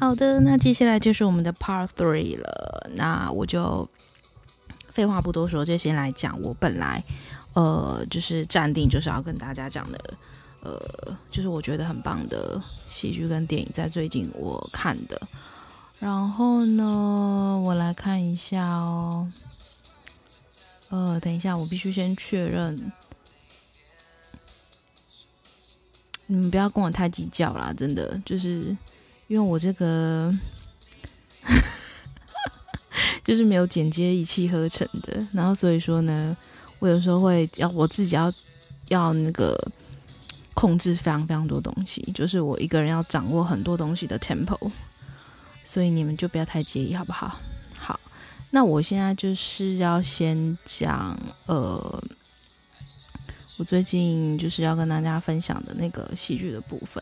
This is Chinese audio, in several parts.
好的，那接下来就是我们的 Part 3 了。那我就废话不多说，就先来讲我本来就是暂定就是要跟大家讲的，就是我觉得很棒的戏剧跟电影，在最近我看的。然后呢，我来看一下哦。等一下，我必须先确认。你们不要跟我太计较啦，真的，就是因为我这个就是没有剪接一气呵成的，然后所以说呢，我有时候会要我自己要那个控制非常非常多东西，就是我一个人要掌握很多东西的 tempo， 所以你们就不要太介意，好不好？好，那我现在就是要先讲我最近就是要跟大家分享的那个戏剧的部分，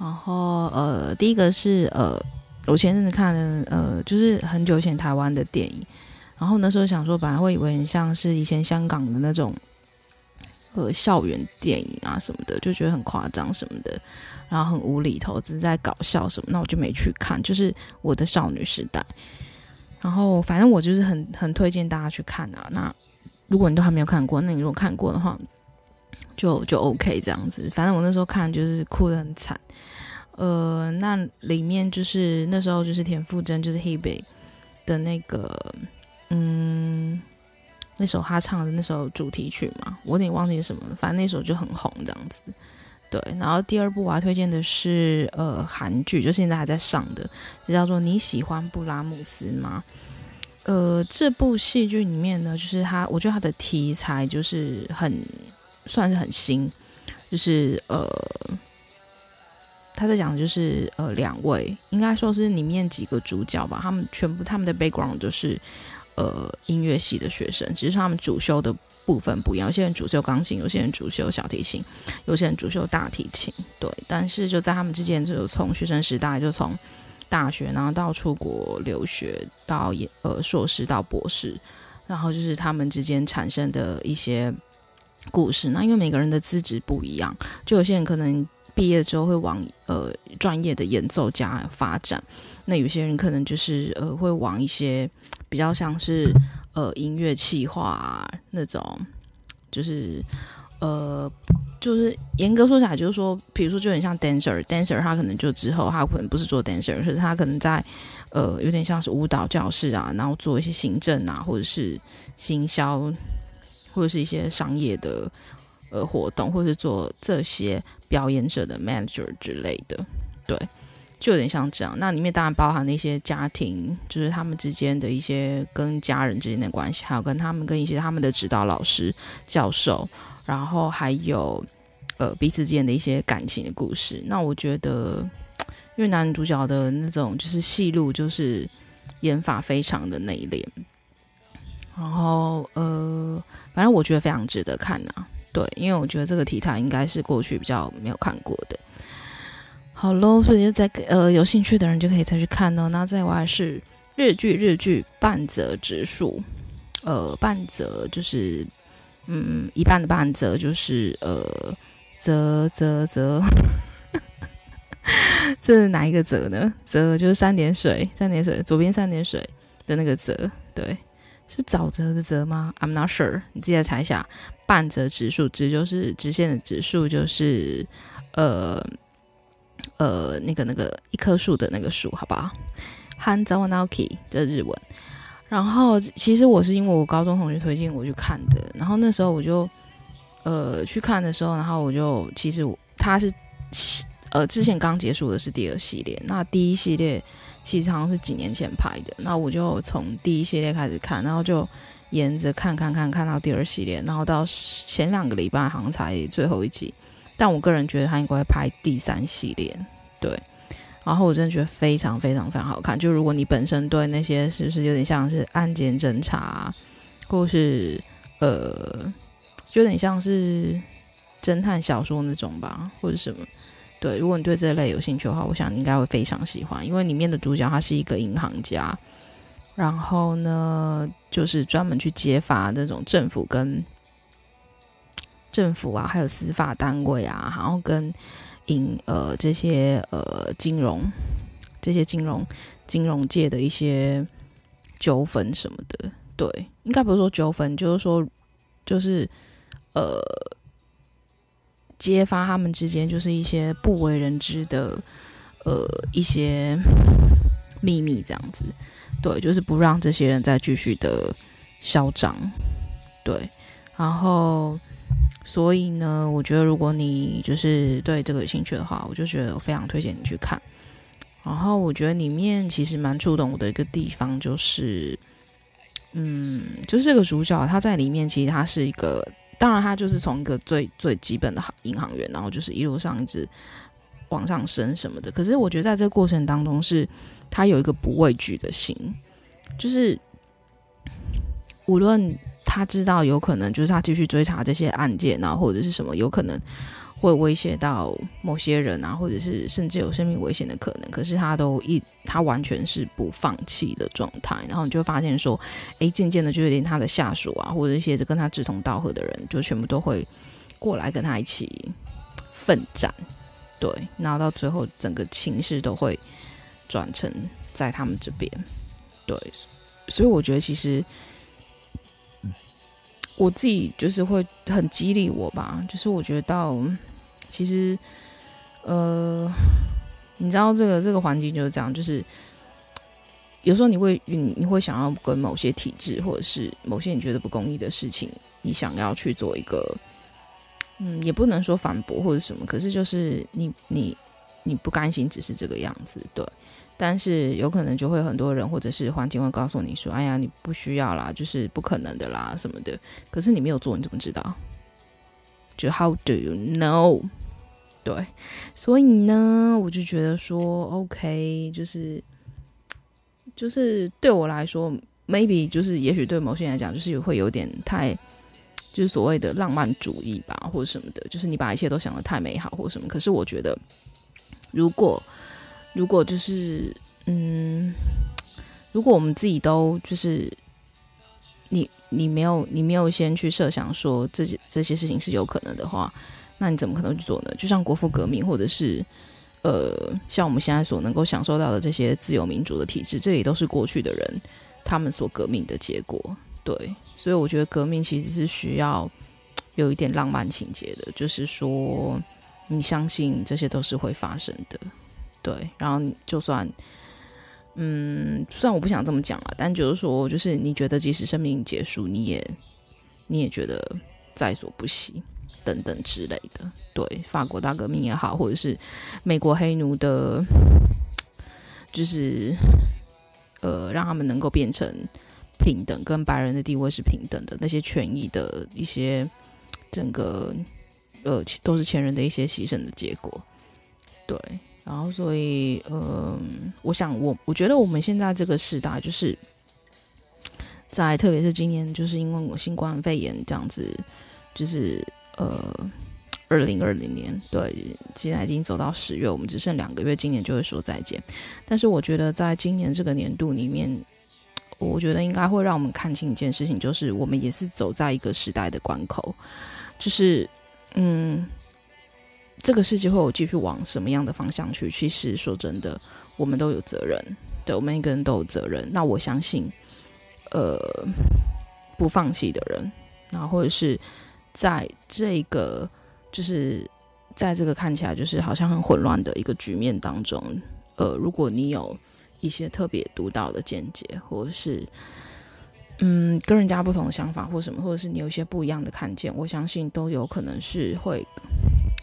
然后第一个是我前阵子看的就是很久以前台湾的电影，然后那时候想说本来会以为很像是以前香港的那种校园电影啊什么的，就觉得很夸张什么的，然后很无厘头，只是在搞笑什么，那我就没去看，就是我的少女时代。然后反正我就是很推荐大家去看啊，那如果你都还没有看过，那你如果看过的话就 OK 这样子。反正我那时候看就是哭得很惨，那里面就是那时候就是田馥甄就是 Hebe 的那个那首他唱的那首主题曲嘛，我有点忘记什么，反正那首就很红这样子。对，然后第二部我要推荐的是韩剧，就现在还在上的，就叫做你喜欢布拉姆斯吗？这部戏剧里面呢，就是我觉得它的题材就是算是很新，就是他在讲就是两位，应该说是里面几个主角吧，他们的 background 就是音乐系的学生，只是他们主修的部分不一样，有些人主修钢琴，有些人主修小提琴，有些人主修大提琴，对。但是就在他们之间，就从学生时代就从大学，然后到出国留学，到硕士到博士，然后就是他们之间产生的一些故事。那因为每个人的资质不一样，就有些人可能毕业之后会往专业的演奏家发展，那有些人可能就是会往一些比较像是音乐企划啊那种，就是就是严格说起来，就是说，比如说就很像 dancer， 他可能就之后他可能不是做 dancer， 可是他可能在有点像是舞蹈教室啊，然后做一些行政啊，或者是行销，或者是一些商业的活动，或者是做这些表演者的 manager 之类的，对，就有点像这样。那里面当然包含了一些家庭，就是他们之间的一些跟家人之间的关系，还有跟一些他们的指导老师、教授，然后还有彼此之间的一些感情的故事。那我觉得，因为男主角的那种就是戏路，就是演法非常的内敛，然后反正我觉得非常值得看啊。对，因为我觉得这个题材应该是过去比较没有看过的。好咯，所以就在有兴趣的人就可以再去看哦。那再来是日剧半泽直树，半泽就是一半的半泽，就是泽这是哪一个泽呢？泽就是三点水，左边三点水的那个泽，对，是沼泽的泽吗？ I'm not sure， 你自己来查一下。半泽直树，直就是直线的直，树就是那个一棵树的那个树，好不好？ Hanazawa Naoke 这日文。然后其实我是因为我高中同学推荐我去看的，然后那时候我就去看的时候，然后我就其实他是之前刚结束的是第二系列，那第一系列其实好像是几年前拍的，那我就从第一系列开始看，然后就沿着看到第二系列，然后到前2个礼拜好像才最后一集，但我个人觉得他应该会拍第3系列，对。然后我真的觉得非常非常非常好看，就如果你本身对那些是不是有点像是案件侦查啊，或是有点像是侦探小说那种吧，或者什么，对，如果你对这类有兴趣的话，我想你应该会非常喜欢，因为里面的主角他是一个银行家，然后呢，就是专门去揭发那种政府啊，还有司法单位啊，然后跟这些金融这些金融界的一些纠纷什么的。对，应该不是说纠纷，就是说就是揭发他们之间就是一些不为人知的一些秘密这样子。对，就是不让这些人再继续的嚣张。对，然后所以呢，我觉得如果你就是对这个有兴趣的话，我就觉得我非常推荐你去看。然后我觉得里面其实蛮触动我的一个地方就是，就是这个主角他在里面其实他是一个，当然他就是从一个最最基本的银行员，然后就是一路上一直往上升什么的。可是我觉得在这个过程当中是，他有一个不畏惧的心，就是无论他知道有可能就是他继续追查这些案件啊，或者是什么有可能会威胁到某些人啊，或者是甚至有生命危险的可能，可是他完全是不放弃的状态。然后你就会发现说，渐渐的就连他的下属啊，或者一些跟他志同道合的人，就全部都会过来跟他一起奋战。对，然后到最后整个情势都会转成在他们这边。对，所以我觉得其实我自己就是会很激励我吧，就是我觉得到其实你知道这个环境就是这样，就是有时候你会想要跟某些体制或者是某些你觉得不公义的事情，你想要去做一个也不能说反驳或者什么，可是就是你不甘心只是这个样子。对，但是有可能就会很多人或者是环境会告诉你说，哎呀，你不需要啦，就是不可能的啦什么的，可是你没有做你怎么知道？就 how do you know？ 对，所以呢我就觉得说 OK， 就是对我来说 maybe 就是也许对某些人来讲就是会有点太就是所谓的浪漫主义吧或什么的，就是你把一切都想得太美好或什么。可是我觉得如果就是如果我们自己都就是你没有先去设想说这些事情是有可能的话，那你怎么可能去做呢？就像国父革命或者是像我们现在所能够享受到的这些自由民主的体制，这也都是过去的人他们所革命的结果。对，所以我觉得革命其实是需要有一点浪漫情节的，就是说你相信这些都是会发生的。对，然后就算虽然我不想这么讲啦，但就是说就是你觉得即使生命结束，你也觉得在所不惜等等之类的。对，法国大革命也好，或者是美国黑奴的就是让他们能够变成平等，跟白人的地位是平等的，那些权益的一些整个都是前人的一些牺牲的结果。对，然后所以我想我觉得我们现在这个时代，就是在特别是今年，就是因为我新冠肺炎这样子，就是2020年，对，现在已经走到10月，我们只剩2个月，今年就会说再见。但是我觉得在今年这个年度里面，我觉得应该会让我们看清一件事情，就是我们也是走在一个时代的关口，就是这个世界会有继续往什么样的方向去？其实说真的，我们都有责任，对，我们每个人都有责任。那我相信，不放弃的人，然后或者是在这个就是在这个看起来就是好像很混乱的一个局面当中，如果你有一些特别独到的见解，或者是跟人家不同的想法或什么，或者是你有一些不一样的看见，我相信都有可能是会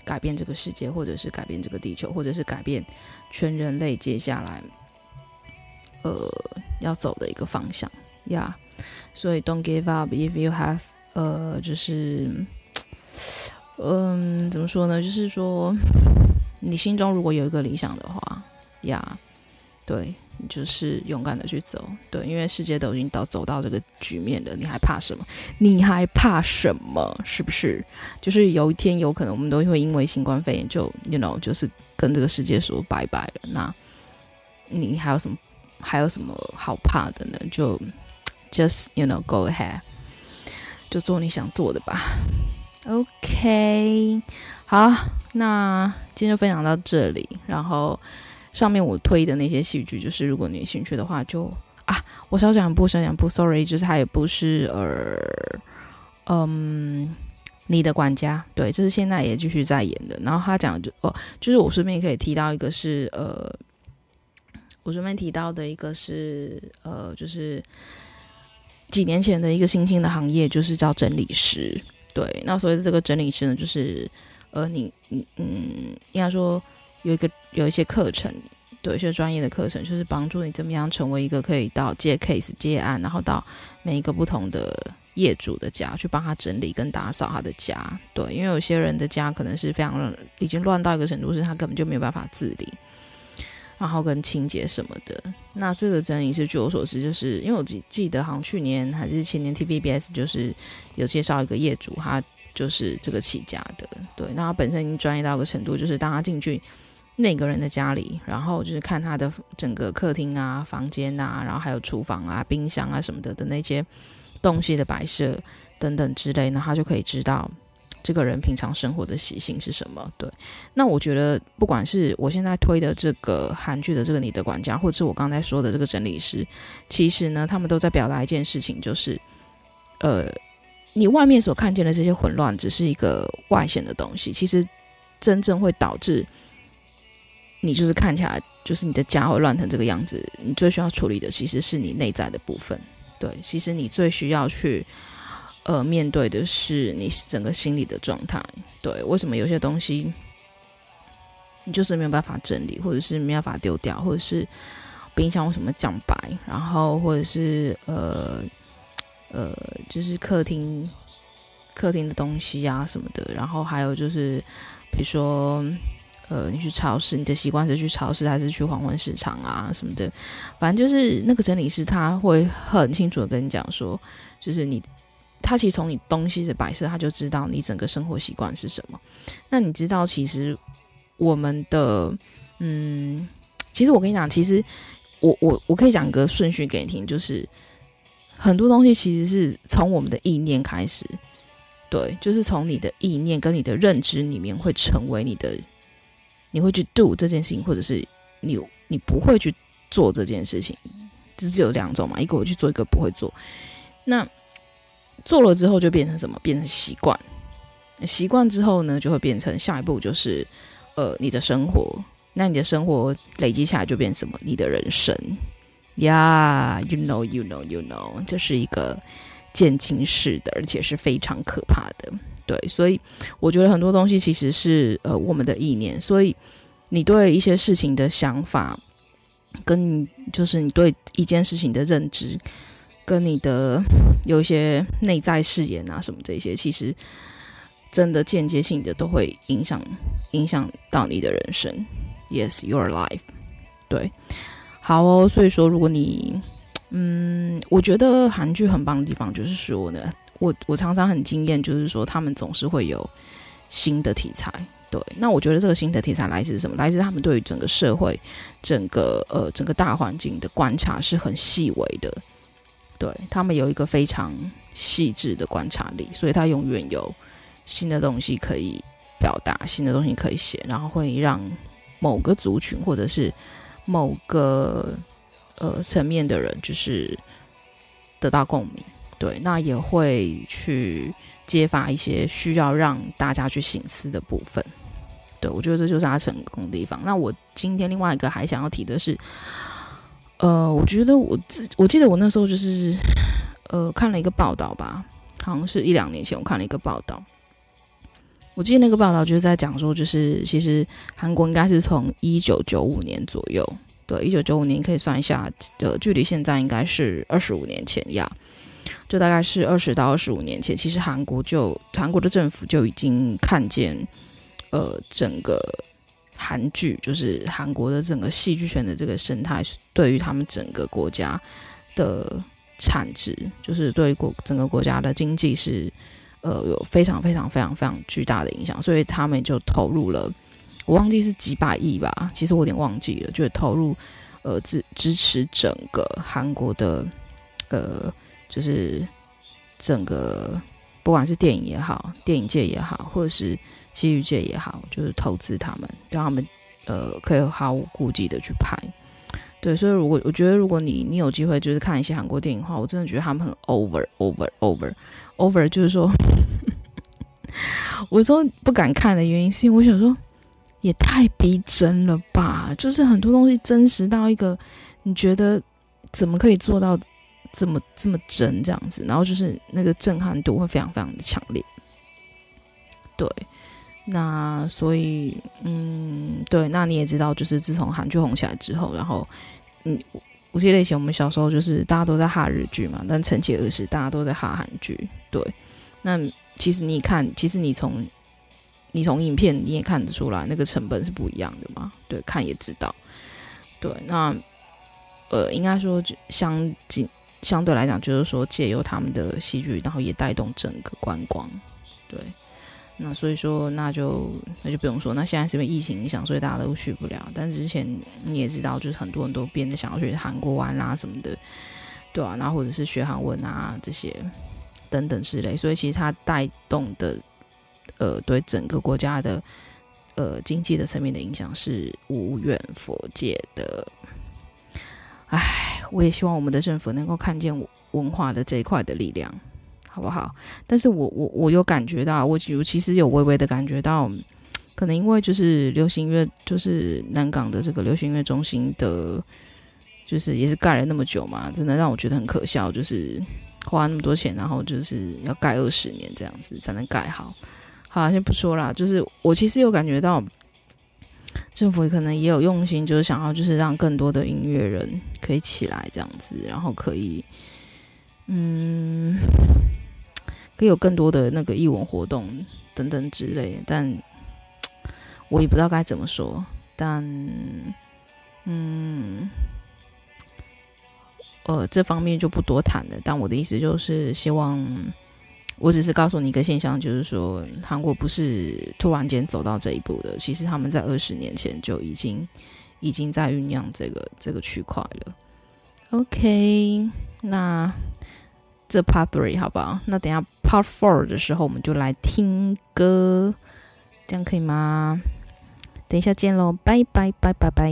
改变这个世界，或者是改变这个地球，或者是改变全人类接下来要走的一个方向呀。Yeah. 所以 don't give up if you have 就是怎么说呢？就是说你心中如果有一个理想的话呀， yeah. 对，你就是勇敢的去走。对，因为世界都已经走到这个局面了，你还怕什么？你还怕什么？是不是？就是有一天有可能我们都会因为新冠肺炎就 you know 就是跟这个世界说拜拜了。那你还有什么好怕的呢？就 just you know go ahead， 就做你想做的吧。OK， 好，那今天就分享到这里，然后上面我推的那些戏剧，就是如果你有兴趣的话就，我少讲一部 sorry， 就是它也不是你的管家，对，这是现在也继续在演的。然后他讲就是我顺便可以提到一个是我顺便提到的一个是就是几年前的一个新兴的行业，就是叫整理师。对，那所谓的这个整理师呢，就是应该说有一些课程，对，一些专业的课程，就是帮助你怎么样成为一个可以到接 case 接案，然后到每一个不同的业主的家去帮他整理跟打扫他的家。对，因为有些人的家可能是非常已经乱到一个程度，是他根本就没有办法自理，然后跟清洁什么的。那这个整理师据我所知，就是因为我记得好像去年还是前年 TVBS 就是有介绍一个业主，他就是这个起家的。对，那他本身已经专业到一个程度，就是当他进去那个人的家里，然后就是看他的整个客厅啊、房间啊，然后还有厨房啊、冰箱啊什么的那些东西的摆设等等之类，那他就可以知道这个人平常生活的习性是什么。对，那我觉得不管是我现在推的这个韩剧的这个你的管家，或者是我刚才说的这个整理师，其实呢他们都在表达一件事情，就是你外面所看见的这些混乱只是一个外显的东西，其实真正会导致你就是看起来就是你的家会乱成这个样子，你最需要处理的其实是你内在的部分。对，其实你最需要去面对的是你整个心理的状态。对，为什么有些东西你就是没有办法整理，或者是没有办法丢掉，或者是冰箱为什么降白，然后或者是就是客厅的东西啊什么的，然后还有就是比如说你去超市，你的习惯是去超市还是去黄昏市场啊什么的，反正就是那个整理师他会很清楚的跟你讲说，就是他其实从你东西的摆设，他就知道你整个生活习惯是什么。那你知道，其实我们的其实我跟你讲，其实我可以讲个顺序给你听，就是很多东西其实是从我们的意念开始，对，就是从你的意念跟你的认知里面会成为你会去 do 这件事情，或者是你不会去做这件事情，只有两种嘛，一个我去做，一个不会做。那做了之后就变成什么？变成习惯。习惯之后呢，就会变成下一步就是你的生活。那你的生活累积下来就变成什么？你的人生。Yeah, you know， 这是一个渐进式的，而且是非常可怕的。对，所以我觉得很多东西其实是我们的意念，所以你对一些事情的想法，跟就是你对一件事情的认知，跟你的有一些内在誓言啊什么这些，其实真的间接性的都会影响到你的人生。Yes, your life。对，好哦，所以说如果你我觉得韩剧很棒的地方就是说呢，我常常很惊艳，就是说他们总是会有新的题材。对，那我觉得这个新的题材来自什么？来自他们对于整个社会、整个大环境的观察是很细微的。对，他们有一个非常细致的观察力，所以他永远有新的东西可以表达，新的东西可以写，然后会让某个族群或者是某个层面的人就是得到共鸣。对，那也会去揭发一些需要让大家去省思的部分。对，我觉得这就是他成功的地方。那我今天另外一个还想要提的是，我觉得我记得我那时候就是看了一个报道吧，好像是1-2年前我看了一个报道。我记得那个报道就是在讲说，就是其实韩国应该是从1995年左右，对，1995年可以算一下，距离现在应该是25年前呀。就大概是20到25年前，其实韩国的政府就已经看见，整个韩剧就是韩国的整个戏剧圈的这个生态，对于他们整个国家的产值，就是对于整个国家的经济是有非常非常非常非常巨大的影响，所以他们就投入了，我忘记是几百亿吧，其实我有点忘记了，就投入支持整个韩国的就是整个不管是电影也好，电影界也好，或者是戏剧界也好，就是投资他们，让他们可以毫无顾忌的去拍。对，所以我觉得如果你有机会就是看一些韩国电影的话，我真的觉得他们很 over， 就是说我说不敢看的原因是因为我想说也太逼真了吧，就是很多东西真实到一个你觉得怎么可以做到这么真这样子，然后就是那个震撼度会非常非常的强烈。对，那所以对，那你也知道就是自从韩剧红起来之后，然后我记得以前我们小时候就是大家都在哈日剧嘛，但趁其而时大家都在哈韩剧。对，那其实你看，其实你从影片你也看得出来那个成本是不一样的嘛，对，看也知道。对，那应该说相对来讲就是说借由他们的戏剧，然后也带动整个观光。对，那所以说那就不用说，那现在是因为疫情影响，所以大家都去不了，但之前你也知道就是很多人都变得想要去韩国玩啊什么的。对啊，然后或者是学韩文啊这些等等之类，所以其实它带动的对整个国家的经济的层面的影响是无远弗届的。唉，我也希望我们的政府能够看见文化的这一块的力量，好不好？但是我有感觉到，我其实有微微的感觉到，可能因为就是流行音乐，就是南港的这个流行音乐中心的，就是也是盖了那么久嘛，真的让我觉得很可笑，就是花那么多钱，然后就是要盖20年这样子才能盖好。好啦，先不说啦，就是我其实有感觉到，政府可能也有用心，就是想要就是让更多的音乐人可以起来这样子，然后可以可以有更多的那个艺文活动等等之类，但我也不知道该怎么说，但这方面就不多谈了。但我的意思就是希望，我只是告诉你一个现象，就是说韩国不是突然间走到这一步的，其实他们在20年前就已经在酝酿这个区块了。OK， 那这 Part 3 好不好？那等一下 Part 4的时候我们就来听歌，这样可以吗？等一下见咯，拜拜拜拜拜。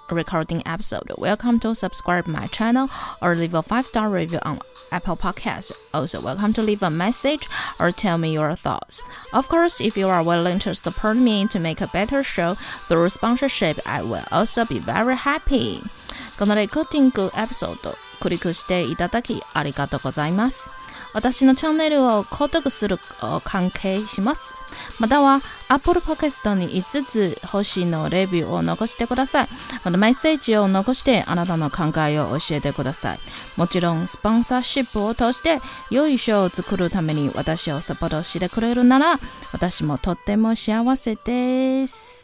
recording episode. Welcome to subscribe my channel or leave a 5-star review on Apple Podcasts. Also, welcome to leave a message or tell me your thoughts. Of course, if you are willing to support me to make a better show through sponsorship, I will also be very happy. このレコーディングエピソードクリックしていただきありがとうございます。私のチャンネルを購読する関係します。または Apple Podcast に5つ星のレビューを残してください。またメッセージを残してあなたの考えを教えてください。もちろんスポンサーシップを通して良いショーを作るために私をサポートしてくれるなら私もとっても幸せです。